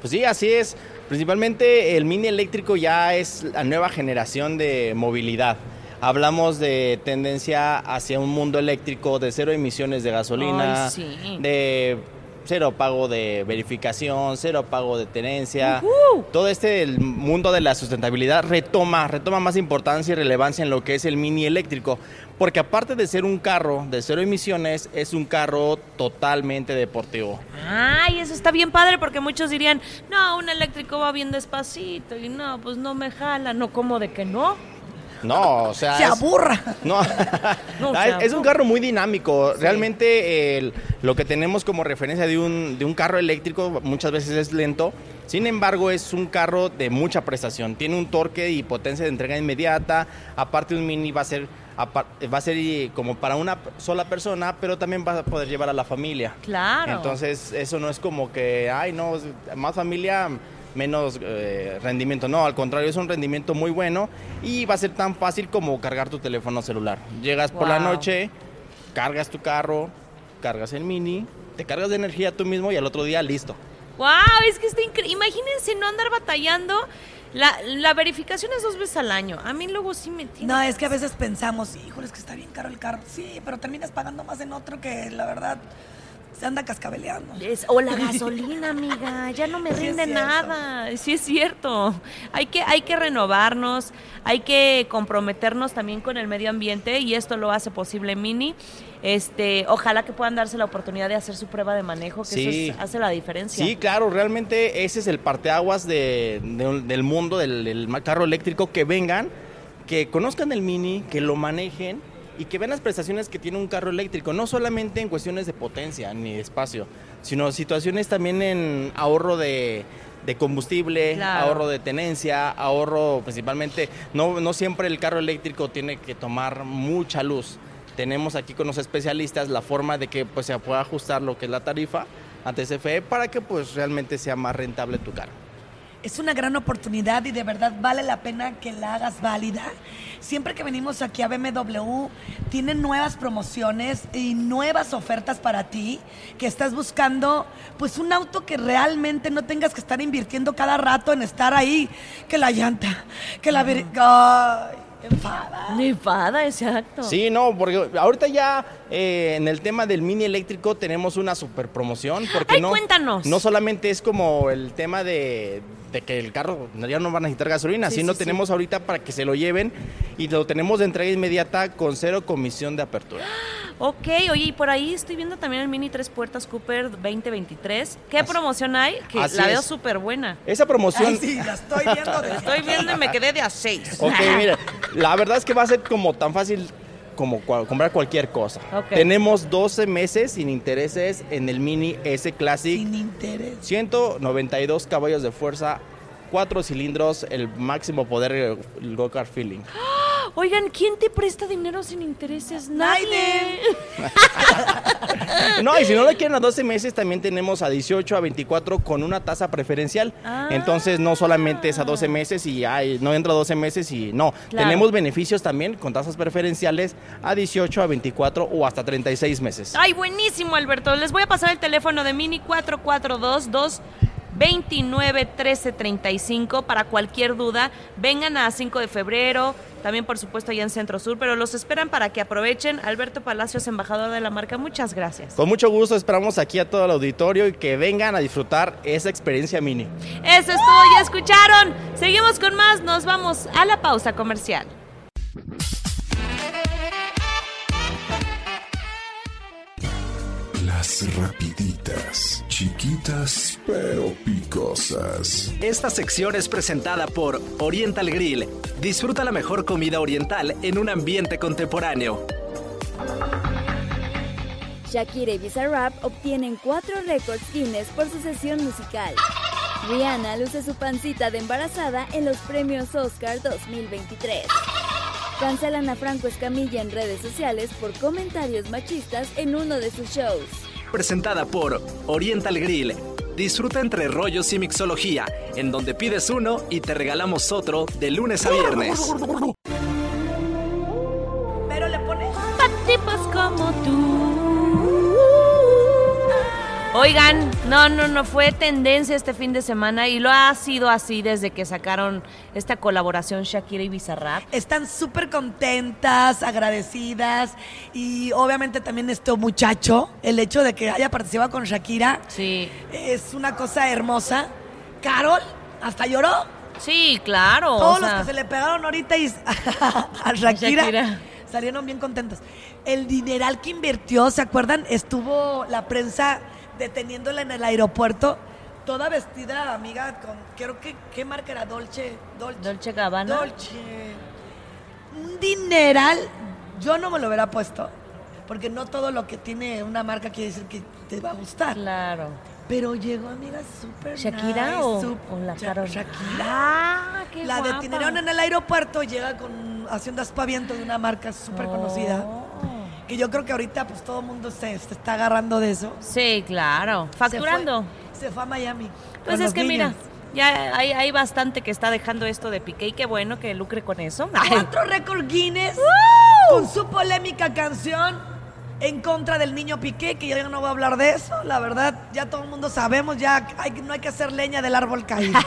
Pues sí, así es. Principalmente el Mini eléctrico ya es la nueva generación de movilidad. Hablamos de tendencia hacia un mundo eléctrico de cero emisiones de gasolina, ay, sí. de... cero pago de verificación, cero pago de tenencia. Uh-huh. Todo este el mundo de la sustentabilidad retoma, retoma más importancia y relevancia en lo que es el Mini eléctrico. Porque aparte de ser un carro de cero emisiones, es un carro totalmente deportivo. Ay, eso está bien padre porque muchos dirían, no, un eléctrico va bien despacito y no, pues no me jala. No, ¿cómo de que no? No, o sea... ¡Se aburra! Es, no, no se es, aburra. Es un carro muy dinámico. Sí. Realmente el, lo que tenemos como referencia de un, de un carro eléctrico muchas veces es lento. Sin embargo, es un carro de mucha prestación. Tiene un torque y potencia de entrega inmediata. Aparte, un Mini va a ser... va a ser como para una sola persona, pero también vas a poder llevar a la familia. Claro. Entonces, eso no es como que, ay, no, más familia menos eh, rendimiento. No, al contrario, es un rendimiento muy bueno y va a ser tan fácil como cargar tu teléfono celular. Llegas wow. por la noche, cargas tu carro, cargas el mini, te cargas de energía tú mismo y al otro día listo. ¡Wow! Es que está increíble. Imagínense no andar batallando. La, la verificación es dos veces al año. A mí luego sí me tiene. No, es que a veces pensamos, híjole, es que está bien caro el carro. Sí, pero terminas pagando más en otro que la verdad se anda cascabeleando. Es, o la gasolina, amiga, ya no me rinde sí nada. Sí es cierto. Hay que, hay que renovarnos, hay que comprometernos también con el medio ambiente y esto lo hace posible Mini. Este, ojalá que puedan darse la oportunidad de hacer su prueba de manejo, que sí. eso es, hace la diferencia. Sí, claro, realmente ese es el parteaguas de, de, del mundo del, del carro eléctrico, que vengan, que conozcan el Mini, que lo manejen y que vean las prestaciones que tiene un carro eléctrico, no solamente en cuestiones de potencia ni de espacio, sino situaciones también en ahorro de... de combustible, claro. ahorro de tenencia, ahorro principalmente, no, no siempre el carro eléctrico tiene que tomar mucha luz. Tenemos aquí con los especialistas la forma de que pues, se pueda ajustar lo que es la tarifa ante C F E para que pues, realmente sea más rentable tu carro. Es una gran oportunidad y de verdad vale la pena que la hagas válida. Siempre que venimos aquí a B M W, tienen nuevas promociones y nuevas ofertas para ti, que estás buscando pues un auto que realmente no tengas que estar invirtiendo cada rato en estar ahí, que la llanta, que la... Vir- ¡Ay! Enfada. Enfada, exacto. Sí, no, porque ahorita ya eh, en el tema del mini eléctrico tenemos una super promoción. Porque Ay, no, cuéntanos. No solamente es como el tema de, de que el carro ya no va a necesitar gasolina, sí, sino sí, tenemos sí. ahorita para que se lo lleven y lo tenemos de entrega inmediata con cero comisión de apertura. Ok, oye, y por ahí estoy viendo también el Mini Tres Puertas Cooper veinte veintitrés. ¿Qué así, promoción hay? Que la veo súper buena. Esa promoción... Ay, sí, la estoy viendo. De... estoy viendo y me quedé de a seis. Ok, mira, la verdad es que va a ser como tan fácil como cual, comprar cualquier cosa. Okay. Tenemos doce meses sin intereses en el Mini S Classic. Sin interés. ciento noventa y dos caballos de fuerza, cuatro cilindros, el máximo poder, el go-kart feeling. Oigan, ¿quién te presta dinero sin intereses? ¡Nadie! No, y si no lo quieren a doce meses, también tenemos a dieciocho, a veinticuatro con una tasa preferencial. Ah, entonces, no solamente es a doce meses y ay, no entra a doce meses y no. Claro. Tenemos beneficios también con tasas preferenciales a dieciocho, a veinticuatro o hasta treinta y seis meses. ¡Ay, buenísimo, Alberto! Les voy a pasar el teléfono de Mini cuatro cuatro dos dos. veintinueve trece treinta y cinco para cualquier duda. Vengan a cinco de febrero, también por supuesto allá en Centro Sur, pero los esperan para que aprovechen. Alberto Palacios, embajador de la marca, muchas gracias. Con mucho gusto, esperamos aquí a todo el auditorio y que vengan a disfrutar esa experiencia Mini. Eso es todo, ya escucharon. Seguimos con más, nos vamos a la pausa comercial. Rapiditas, chiquitas pero picosas. Esta sección es presentada por Oriental Grill. Disfruta la mejor comida oriental en un ambiente contemporáneo. Shakira y Bizarrap obtienen cuatro récords Guinness por su sesión musical. Rihanna luce su pancita de embarazada en los premios Oscar dos mil veintitrés. Cancelan a Franco Escamilla en redes sociales por comentarios machistas en uno de sus shows. Presentada por Oriental Grill. Disfruta entre rollos y mixología, en donde pides uno y te regalamos otro de lunes a viernes. Pero le pones pa' tipos como tú. Oigan, no, no, no, fue tendencia este fin de semana y lo ha sido así desde que sacaron esta colaboración Shakira y Bizarrap. Están súper contentas, agradecidas y obviamente también este muchacho, el hecho de que haya participado con Shakira, sí, es una cosa hermosa. Carol hasta lloró. Sí, claro. Todos o sea... los que se le pegaron ahorita y a Shakira. Shakira. Salieron bien contentos. El dineral que invirtió, ¿se acuerdan? Estuvo la prensa deteniéndola en el aeropuerto, toda vestida, amiga, con, creo que, ¿qué marca era? Dolce, Dolce. Dolce Gabbana. Dolce. Un dineral, yo no me lo hubiera puesto, porque no todo lo que tiene una marca quiere decir que te va a gustar. Claro. Pero llegó, amiga, súper ¿Shakira nice, o, super, o la Carol? Shakira. Ah, qué la guapa. Detuvieron en el aeropuerto, llega con haciendo aspaviento de una marca súper conocida. Oh. Que yo creo que ahorita pues todo el mundo se, se está agarrando de eso. Sí, claro. Facturando. Se fue, se fue a Miami. Pues es que niños. Mira, ya hay, hay bastante que está dejando esto de Piqué, y qué bueno que lucre con eso. Cuatro récord Guinness ¡Uh! con su polémica canción en contra del niño Piqué, que ya no voy a hablar de eso, la verdad, ya todo el mundo sabemos, ya hay, no hay que hacer leña del árbol caído.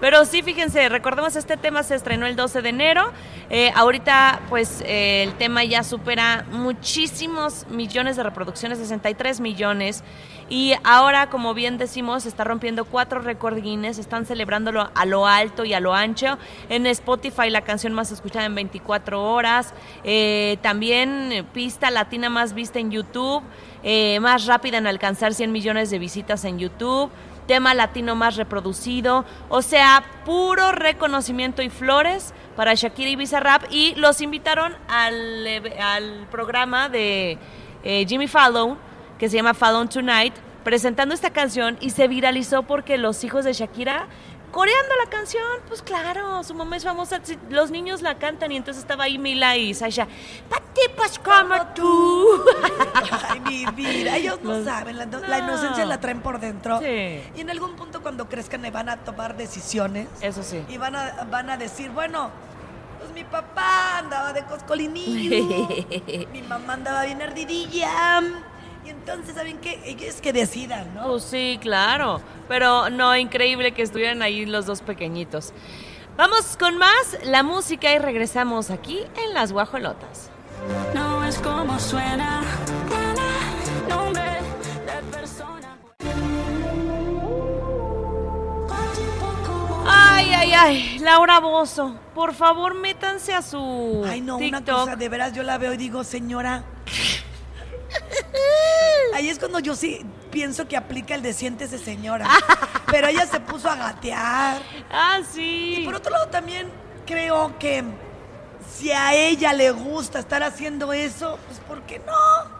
Pero sí, fíjense, recordemos, este tema se estrenó el doce de enero, eh, ahorita pues eh, el tema ya supera muchísimos millones de reproducciones, sesenta y tres millones, y ahora, como bien decimos, está rompiendo cuatro récord Guinness, están celebrándolo a lo alto y a lo ancho, en Spotify la canción más escuchada en veinticuatro horas, eh, también pista latina más vista en YouTube, eh, más rápida en alcanzar cien millones de visitas en YouTube, tema latino más reproducido, o sea, puro reconocimiento y flores para Shakira y Bizarrap, y los invitaron al, eh, al programa de eh, Jimmy Fallon, que se llama Fallon Tonight, presentando esta canción, y se viralizó porque los hijos de Shakira coreando la canción, pues claro, su mamá es famosa, los niños la cantan, y entonces estaba ahí Mila y Sasha, patipas como tú. Ay, mi vida, ellos no, no saben, la, no. la inocencia la traen por dentro. Sí. Y en algún punto cuando crezcan le van a tomar decisiones. Eso sí. Y van a, van a decir, bueno, pues mi papá andaba de coscolinillo, mi mamá andaba bien ardidilla. Y entonces, ¿saben qué? Ellos que decidan, ¿no? Pues sí, claro. Pero no, increíble que estuvieran ahí los dos pequeñitos. Vamos con más, la música, y regresamos aquí en Las Guajolotas. No es como suena, nombre de persona. Ay, ay, ay, Laura Bozzo, por favor, métanse a su Ay, no, TikTok. Una cosa, de veras, yo la veo y digo, señora... Ahí es cuando yo sí pienso que aplica el de siéntese señora. Pero ella se puso a gatear. Ah, sí. Y por otro lado también creo que si a ella le gusta estar haciendo eso, pues ¿por qué no?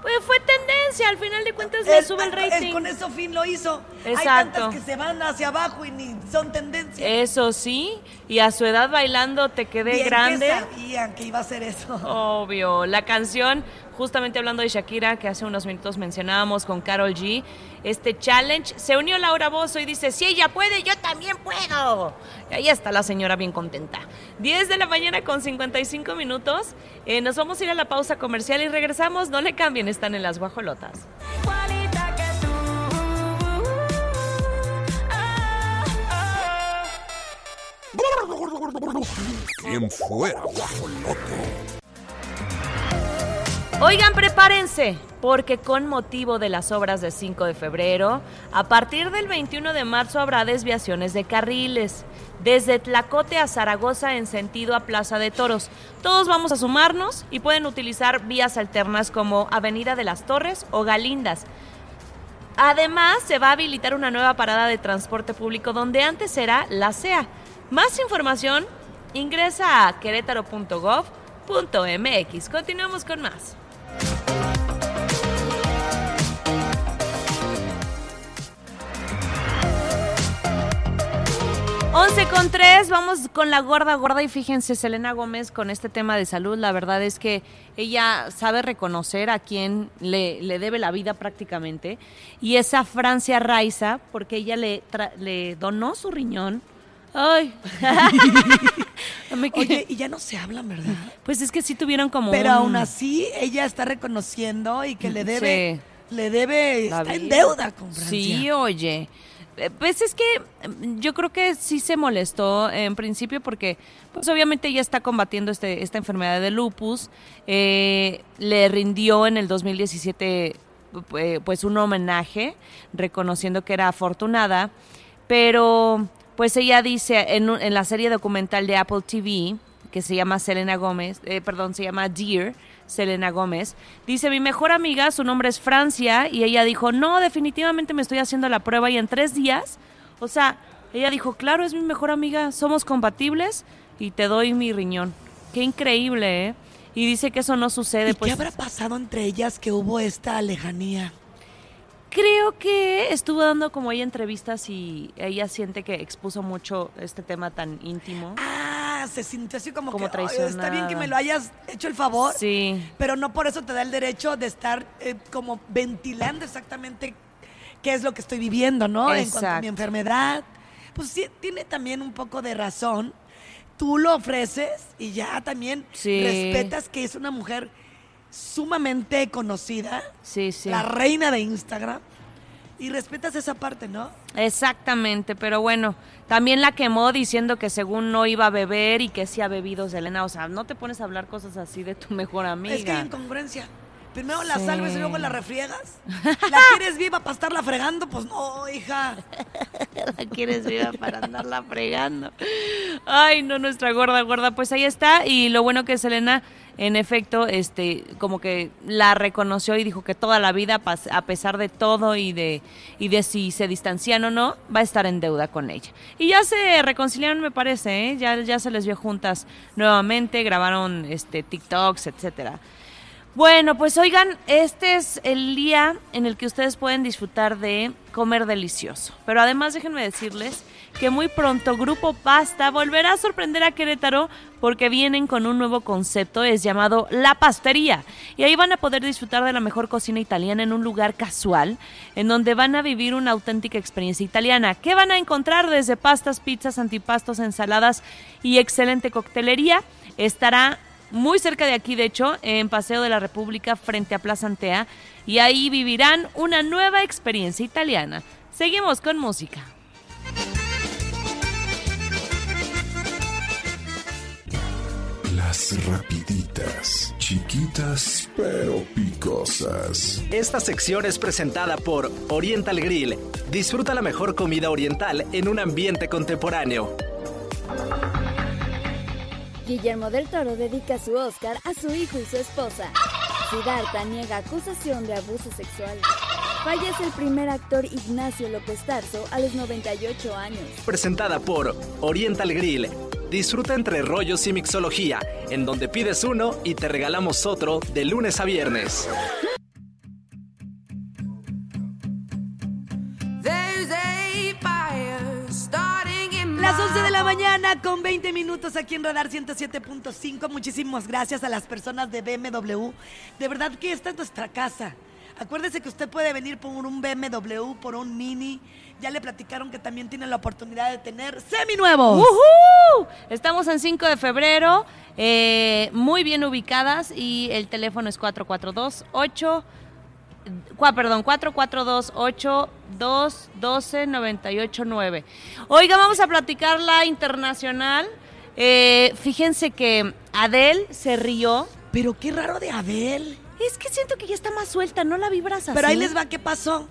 Pues fue tendencia, al final de cuentas le sube el rating. Él con eso fin lo hizo. Exacto. Hay tantas que se van hacia abajo y ni son tendencia. Eso sí, y a su edad bailando Te quedé bien grande. Que sabían que iba a hacer eso. Obvio, la canción... Justamente hablando de Shakira, que hace unos minutos mencionábamos con Karol G, este challenge, se unió Laura Bozzo y dice, si ella puede, yo también puedo. Y ahí está la señora bien contenta. diez de la mañana con cincuenta y cinco minutos, eh, nos vamos a ir a la pausa comercial y regresamos. No le cambien, están en Las Guajolotas. ¿Quién fuera guajolote? Oigan, prepárense, porque con motivo de las obras de cinco de febrero, a partir del veintiuno de marzo habrá desviaciones de carriles, desde Tlacote a Zaragoza en sentido a Plaza de Toros. Todos vamos a sumarnos y pueden utilizar vías alternas como Avenida de las Torres o Galindas. Además, se va a habilitar una nueva parada de transporte público donde antes era la C E A. Más información, ingresa a querétaro punto gov punto m x. Continuamos con más. once con tres, vamos con la gorda, gorda, y fíjense, Selena Gómez con este tema de salud, la verdad es que ella sabe reconocer a quien le, le debe la vida prácticamente, y es a Francia Raiza, porque ella le, tra- le donó su riñón. Ay, oye, y ya no se hablan, ¿verdad? Pues es que sí tuvieron como Pero un... aún así, ella está reconociendo y que le debe, sí. le debe, la está vida. En deuda con Francia. Sí, oye. Pues es que yo creo que sí se molestó en principio porque pues obviamente ella está combatiendo este, esta enfermedad de lupus. Eh, le rindió en el dos mil diecisiete pues un homenaje reconociendo que era afortunada, pero pues ella dice en, en la serie documental de Apple T V, que se llama Selena Gómez, eh, perdón, se llama Dear Selena Gómez, dice, mi mejor amiga, su nombre es Francia, y ella dijo, no, definitivamente me estoy haciendo la prueba, y en tres días, o sea, ella dijo, claro, es mi mejor amiga, somos compatibles, y te doy mi riñón. Qué increíble, ¿eh? Y dice que eso no sucede. ¿Y pues, qué habrá pasado entre ellas que hubo esta lejanía? Creo que estuvo dando como ella entrevistas y ella siente que expuso mucho este tema tan íntimo. Ah, se sintió así como, como que traicionada. Está bien que me lo hayas hecho el favor, sí, pero no por eso te da el derecho de estar eh, como ventilando exactamente qué es lo que estoy viviendo, ¿no? Exacto. En cuanto a mi enfermedad. pues sí, tiene también un poco de razón. Tú lo ofreces y ya también sí. respetas que es una mujer sumamente conocida, sí, sí. la reina de Instagram, y respetas esa parte, ¿no? Exactamente, pero bueno, también la quemó diciendo que según no iba a beber y que sí ha bebido Selena. O sea, no te pones a hablar cosas así de tu mejor amiga. Es que hay incongruencia. Primero la sí. salves y luego la refriegas. ¿La quieres viva para estarla fregando? Pues no, hija. ¿La quieres viva para andarla fregando? Ay, no, nuestra gorda, gorda. Pues ahí está. Y lo bueno que Selena, en efecto, este, como que la reconoció y dijo que toda la vida, a pesar de todo y de, y de si se distancian o no, va a estar en deuda con ella. Y ya se reconciliaron, me parece, ¿eh? Ya, ya se les vio juntas nuevamente, grabaron este TikToks, etcétera. Bueno, pues oigan, este es el día en el que ustedes pueden disfrutar de comer delicioso. Pero además déjenme decirles que muy pronto Grupo Pasta volverá a sorprender a Querétaro porque vienen con un nuevo concepto, es llamado La Pastería. Y ahí van a poder disfrutar de la mejor cocina italiana en un lugar casual, en donde van a vivir una auténtica experiencia italiana. ¿Qué van a encontrar? Desde pastas, pizzas, antipastos, ensaladas y excelente coctelería. Estará muy cerca de aquí, de hecho, en Paseo de la República, frente a Plaza Antea, y ahí vivirán una nueva experiencia italiana. Seguimos con música. Las rapiditas, chiquitas pero picosas. Esta sección es presentada por Oriental Grill. Disfruta la mejor comida oriental en un ambiente contemporáneo. Guillermo del Toro dedica su Oscar a su hijo y su esposa. Siddhartha niega acusación de abuso sexual. Fallece el primer actor Ignacio López Tarso a los noventa y ocho años. Presentada por Oriental Grill. Disfruta entre rollos y mixología, en donde pides uno y te regalamos otro de lunes a viernes. Mañana con veinte minutos aquí en Radar ciento siete punto cinco. Muchísimas gracias a las personas de B M W. De verdad que esta es nuestra casa. Acuérdese que usted puede venir por un B M W, por un Mini. Ya le platicaron que también tiene la oportunidad de tener seminuevos. ¡Uhú! Estamos en cinco de febrero, eh, muy bien ubicadas, y el teléfono es cuatro cuatro dos ocho Perdón, cuatro cuatro dos ocho dos uno dos nueve ocho nueve. Oiga, vamos a platicar la internacional. Eh, fíjense que Adele se rió. Pero qué raro de Adele. Es que siento que ya está más suelta, no la vibras así. Pero ahí les va, ¿qué pasó?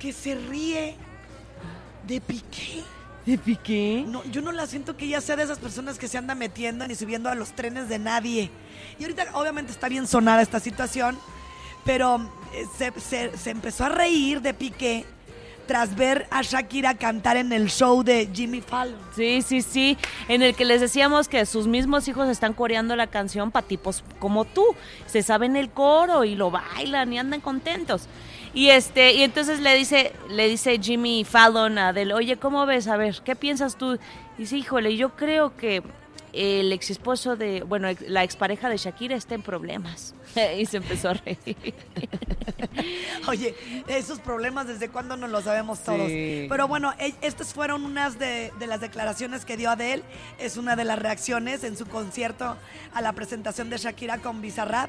Que se ríe de Piqué. ¿De Piqué? No, yo no la siento que ella sea de esas personas que se anda metiendo ni subiendo a los trenes de nadie. Y ahorita obviamente está bien sonada esta situación. Pero se, se, se empezó a reír de Piqué tras ver a Shakira cantar en el show de Jimmy Fallon. Sí, sí, sí, en el que les decíamos que sus mismos hijos están coreando la canción para tipos como tú. Se saben el coro y lo bailan y andan contentos. Y este y entonces le dice le dice Jimmy Fallon a Adele, oye, ¿cómo ves? A ver, ¿qué piensas tú? Y dice, híjole, yo creo que el ex esposo de, bueno, la expareja de Shakira está en problemas. Y se empezó a reír. Oye, esos problemas desde cuándo no los sabemos todos. Sí. Pero bueno, estas fueron unas de, de las declaraciones que dio Adele. Es una de las reacciones en su concierto a la presentación de Shakira con Bizarrap.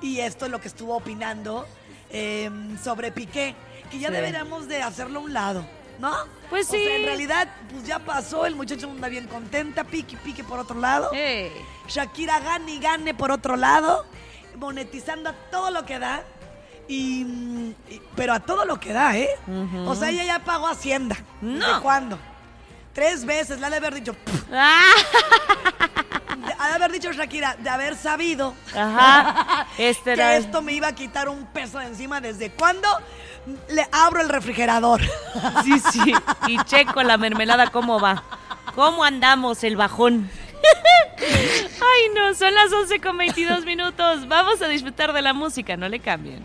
Y esto es lo que estuvo opinando eh, sobre Piqué, que ya sí. deberíamos de hacerlo a un lado, ¿no? Pues sí. O sea, en realidad, pues ya pasó, el muchacho anda bien contenta, pique, pique por otro lado. Hey. Shakira gane y gane por otro lado, monetizando a todo lo que da, y, y pero a todo lo que da, ¿eh? Uh-huh. O sea, ella ya pagó Hacienda. No. ¿De cuándo? Tres veces, la de haber dicho... Ah. De haber dicho Shakira, de haber sabido Ajá, este era... que esto me iba a quitar un peso de encima, ¿desde cuándo? Le abro el refrigerador. Sí, sí, y checo la mermelada, ¿cómo va? ¿Cómo andamos el bajón? Ay, no, son las once con veintidós minutos. Vamos a disfrutar de la música, no le cambien.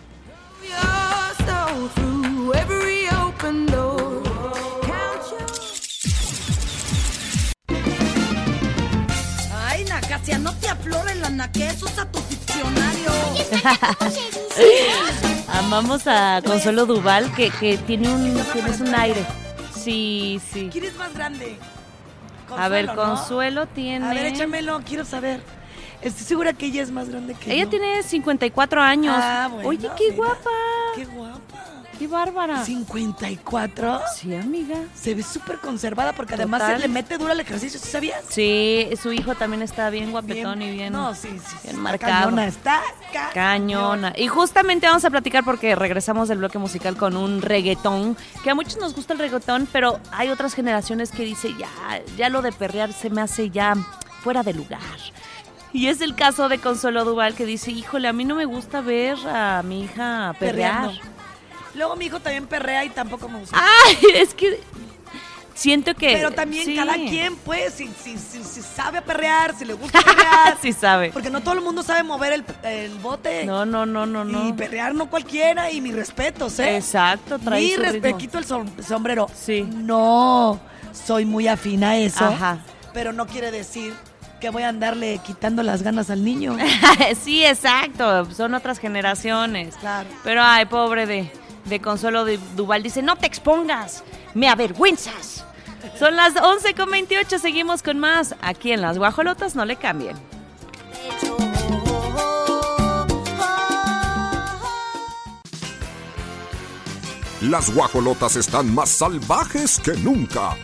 Nacasia, no te aflores la naquez, usa tu diccionario. Amamos a Consuelo Duval, que, que tiene un, tienes un aire. Sí, sí. ¿Quién es más grande? Consuelo, a ver, Consuelo, ¿no? Tiene... A ver, échamelo, quiero saber. Estoy segura que ella es más grande que ella yo. Tiene cincuenta y cuatro años. Ah, bueno. Oye, qué mira, guapa. Qué guapa. Qué bárbara. ¿cincuenta y cuatro? Sí, amiga. Se ve súper conservada porque total, además se le mete duro al ejercicio, ¿sí sabías? Sí, su hijo también está bien guapetón bien, y bien, no, sí, sí, bien marcado. Cañona, está ca- cañona. Y justamente vamos a platicar porque regresamos del bloque musical con un reggaetón, que a muchos nos gusta el reggaetón, pero hay otras generaciones que dicen, ya, ya lo de perrear se me hace ya fuera de lugar. Y es el caso de Consuelo Duval que dice, híjole, a mí no me gusta ver a mi hija perrear. Perreando. Luego mi hijo también perrea y tampoco me gusta. Ay, es que siento que... Pero también sí, cada quien, pues, si, si, si, si sabe perrear, si le gusta perrear. Sí sabe. Porque no todo el mundo sabe mover el, el bote. No, no, no, no, no. Y perrear no cualquiera, y mis respetos, ¿eh? Exacto, trae su ritmo. Y quito el sombrero. Sí. No, soy muy afina a eso. Ajá. Pero no quiere decir... que voy a andarle quitando las ganas al niño. Sí, exacto, son otras generaciones. Claro. Pero ay, pobre de, de Consuelo Duval, dice, no te expongas, me avergüenzas. Son las once con veintiocho, seguimos con más. Aquí en Las Guajolotas, no le cambien. Las guajolotas están más salvajes que nunca.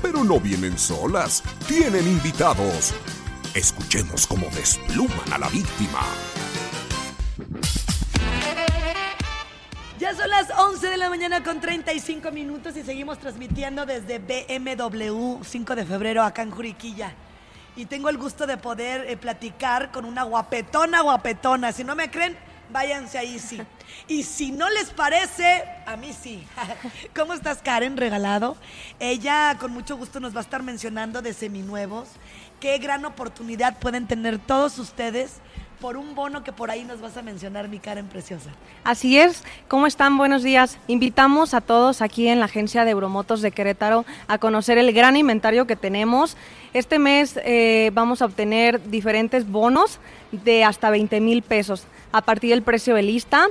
Pero no vienen solas, tienen invitados. Escuchemos cómo despluman a la víctima. Ya son las once de la mañana con treinta y cinco minutos y seguimos transmitiendo desde B M W, cinco de febrero, acá en Juriquilla. Y tengo el gusto de poder eh, platicar con una guapetona, guapetona. Si no me creen, váyanse ahí, sí. Y si no les parece, a mí sí. ¿Cómo estás, Karen Regalado? Ella con mucho gusto nos va a estar mencionando de Seminuevos. Qué gran oportunidad pueden tener todos ustedes por un bono que por ahí nos vas a mencionar, mi Karen preciosa. Así es, ¿cómo están? Buenos días. Invitamos a todos aquí en la agencia de Euromotos de Querétaro a conocer el gran inventario que tenemos. Este mes eh, vamos a obtener diferentes bonos de hasta veinte mil pesos. A partir del precio de lista,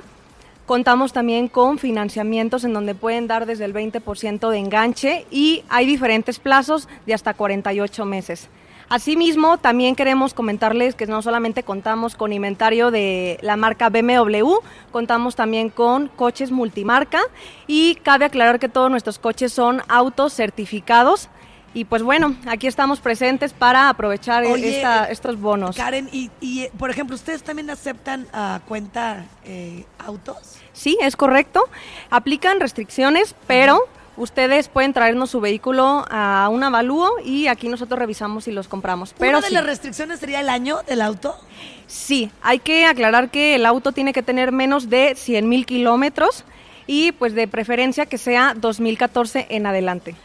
contamos también con financiamientos en donde pueden dar desde el veinte por ciento de enganche y hay diferentes plazos de hasta cuarenta y ocho meses. Asimismo, también queremos comentarles que no solamente contamos con inventario de la marca B M W, contamos también con coches multimarca y cabe aclarar que todos nuestros coches son autos certificados. Y pues bueno, aquí estamos presentes para aprovechar Oye, esta, estos bonos. Karen, y, y por ejemplo, ¿ustedes también aceptan a uh, cuenta eh, autos? Sí, es correcto. Aplican restricciones, pero uh-huh. ustedes pueden traernos su vehículo a un avalúo y aquí nosotros revisamos y los compramos. Pero ¿una de sí. las restricciones sería el año del auto? Sí, hay que aclarar que el auto tiene que tener menos de cien mil kilómetros y pues de preferencia que sea dos mil catorce en adelante.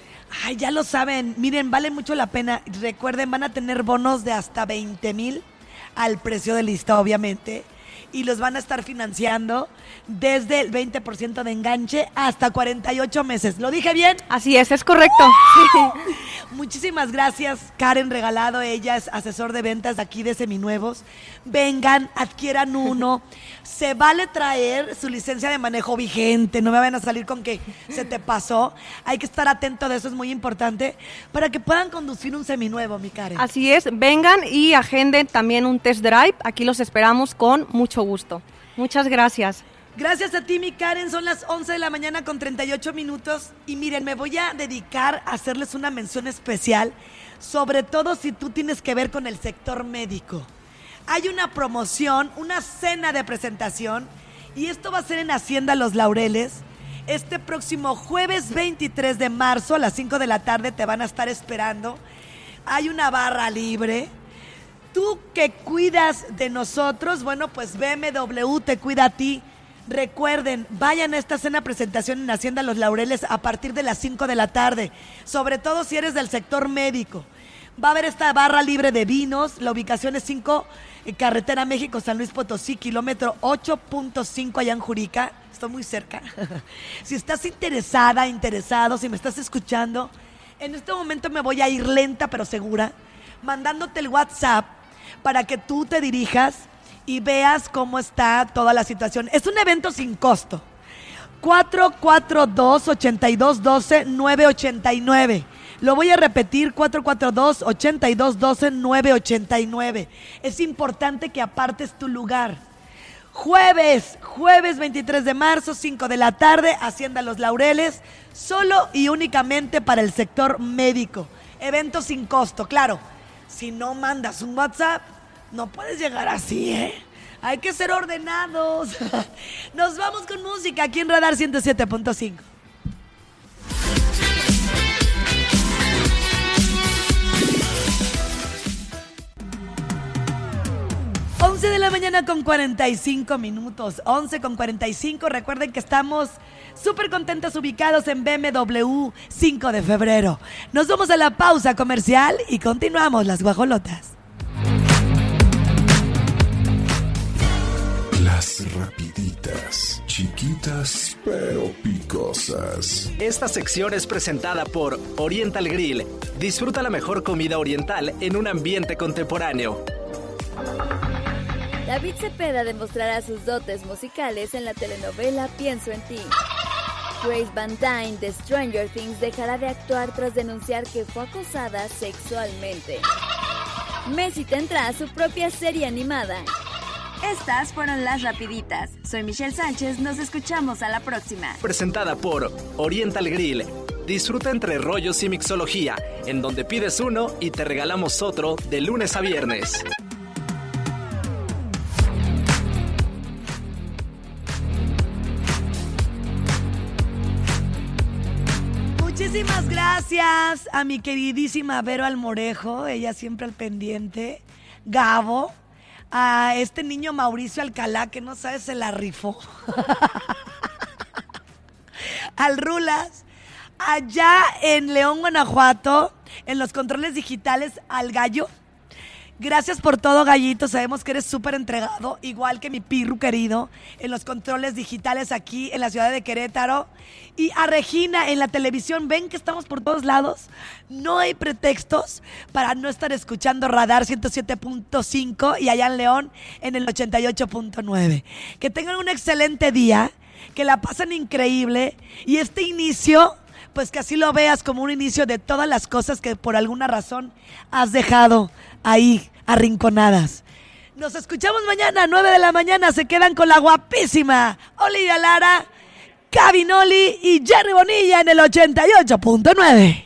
Ay, ya lo saben, miren, vale mucho la pena. Recuerden, van a tener bonos de hasta veinte mil al precio de lista, obviamente, y los van a estar financiando desde el veinte por ciento de enganche hasta cuarenta y ocho meses. ¿Lo dije bien? Así es, es correcto. ¡Wow! Muchísimas gracias, Karen Regalado. Ella es asesor de ventas de aquí de Seminuevos. Vengan, adquieran uno. Se vale traer su licencia de manejo vigente. No me vayan a salir con que se te pasó. Hay que estar atento de eso, es muy importante, para que puedan conducir un seminuevo, mi Karen. Así es, vengan y agenden también un test drive. Aquí los esperamos con mucho gusto. Muchas gracias. Gracias a ti, mi Karen. Son las once de la mañana con treinta y ocho minutos. Y miren, me voy a dedicar a hacerles una mención especial, sobre todo si tú tienes que ver con el sector médico. Hay una promoción, una cena de presentación, y esto va a ser en Hacienda Los Laureles. Este próximo jueves veintitrés de marzo a las cinco de la tarde te van a estar esperando. Hay una barra libre. Tú que cuidas de nosotros, bueno, pues B M W te cuida a ti. Recuerden, vayan a esta cena presentación en Hacienda Los Laureles a partir de las cinco de la tarde, sobre todo si eres del sector médico. Va a haber esta barra libre de vinos, la ubicación es cinco, Carretera México, San Luis Potosí, kilómetro ocho punto cinco allá en Jurica, estoy muy cerca. Si estás interesada, interesado, si me estás escuchando, en este momento me voy a ir lenta pero segura, mandándote el WhatsApp para que tú te dirijas y veas cómo está toda la situación. Es un evento sin costo, cuatro cuatro dos, ocho dos uno dos, nueve ocho nueve. Lo voy a repetir, cuatro cuatro dos, ocho dos uno dos, nueve ocho nueve. Es importante que apartes tu lugar. Jueves, jueves veintitrés de marzo, cinco de la tarde, Hacienda Los Laureles, solo y únicamente para el sector médico. Evento sin costo, claro. Si no mandas un WhatsApp, no puedes llegar así, ¿eh? Hay que ser ordenados. Nos vamos con música aquí en Radar ciento siete punto cinco. once de la mañana con cuarenta y cinco minutos. once con cuarenta y cinco. Recuerden que estamos súper contentos, ubicados en B M W, cinco de febrero. Nos vamos a la pausa comercial y continuamos las guajolotas. Las rapiditas, chiquitas pero picosas. Esta sección es presentada por Oriental Grill. Disfruta la mejor comida oriental en un ambiente contemporáneo. David Cepeda demostrará sus dotes musicales en la telenovela Pienso en ti. Grace Van Dyne de Stranger Things dejará de actuar tras denunciar que fue acosada sexualmente. Messi tendrá su propia serie animada. Estas fueron las rapiditas. Soy Michelle Sánchez, nos escuchamos a la próxima. Presentada por Oriental Grill. Disfruta entre rollos y mixología, en donde pides uno y te regalamos otro de lunes a viernes. Muchísimas gracias a mi queridísima Vero Almorejo, ella siempre al pendiente, Gabo, a este niño Mauricio Alcalá, que no sabe, se la rifó, al Rulas, allá en León, Guanajuato, en los controles digitales, al Gallo. Gracias por todo, Gallito, sabemos que eres súper entregado, igual que mi Pirru querido, en los controles digitales aquí en la ciudad de Querétaro. Y a Regina en la televisión, ven que estamos por todos lados, no hay pretextos para no estar escuchando Radar ciento siete punto cinco y allá en León en el ochenta y ocho punto nueve. Que tengan un excelente día, que la pasen increíble y este inicio, pues que así lo veas como un inicio de todas las cosas que por alguna razón has dejado ahí, arrinconadas. Nos escuchamos mañana, nueve de la mañana. Se quedan con la guapísima Olivia Lara, Cabinoli y Jerry Bonilla en el ochenta y ocho punto nueve.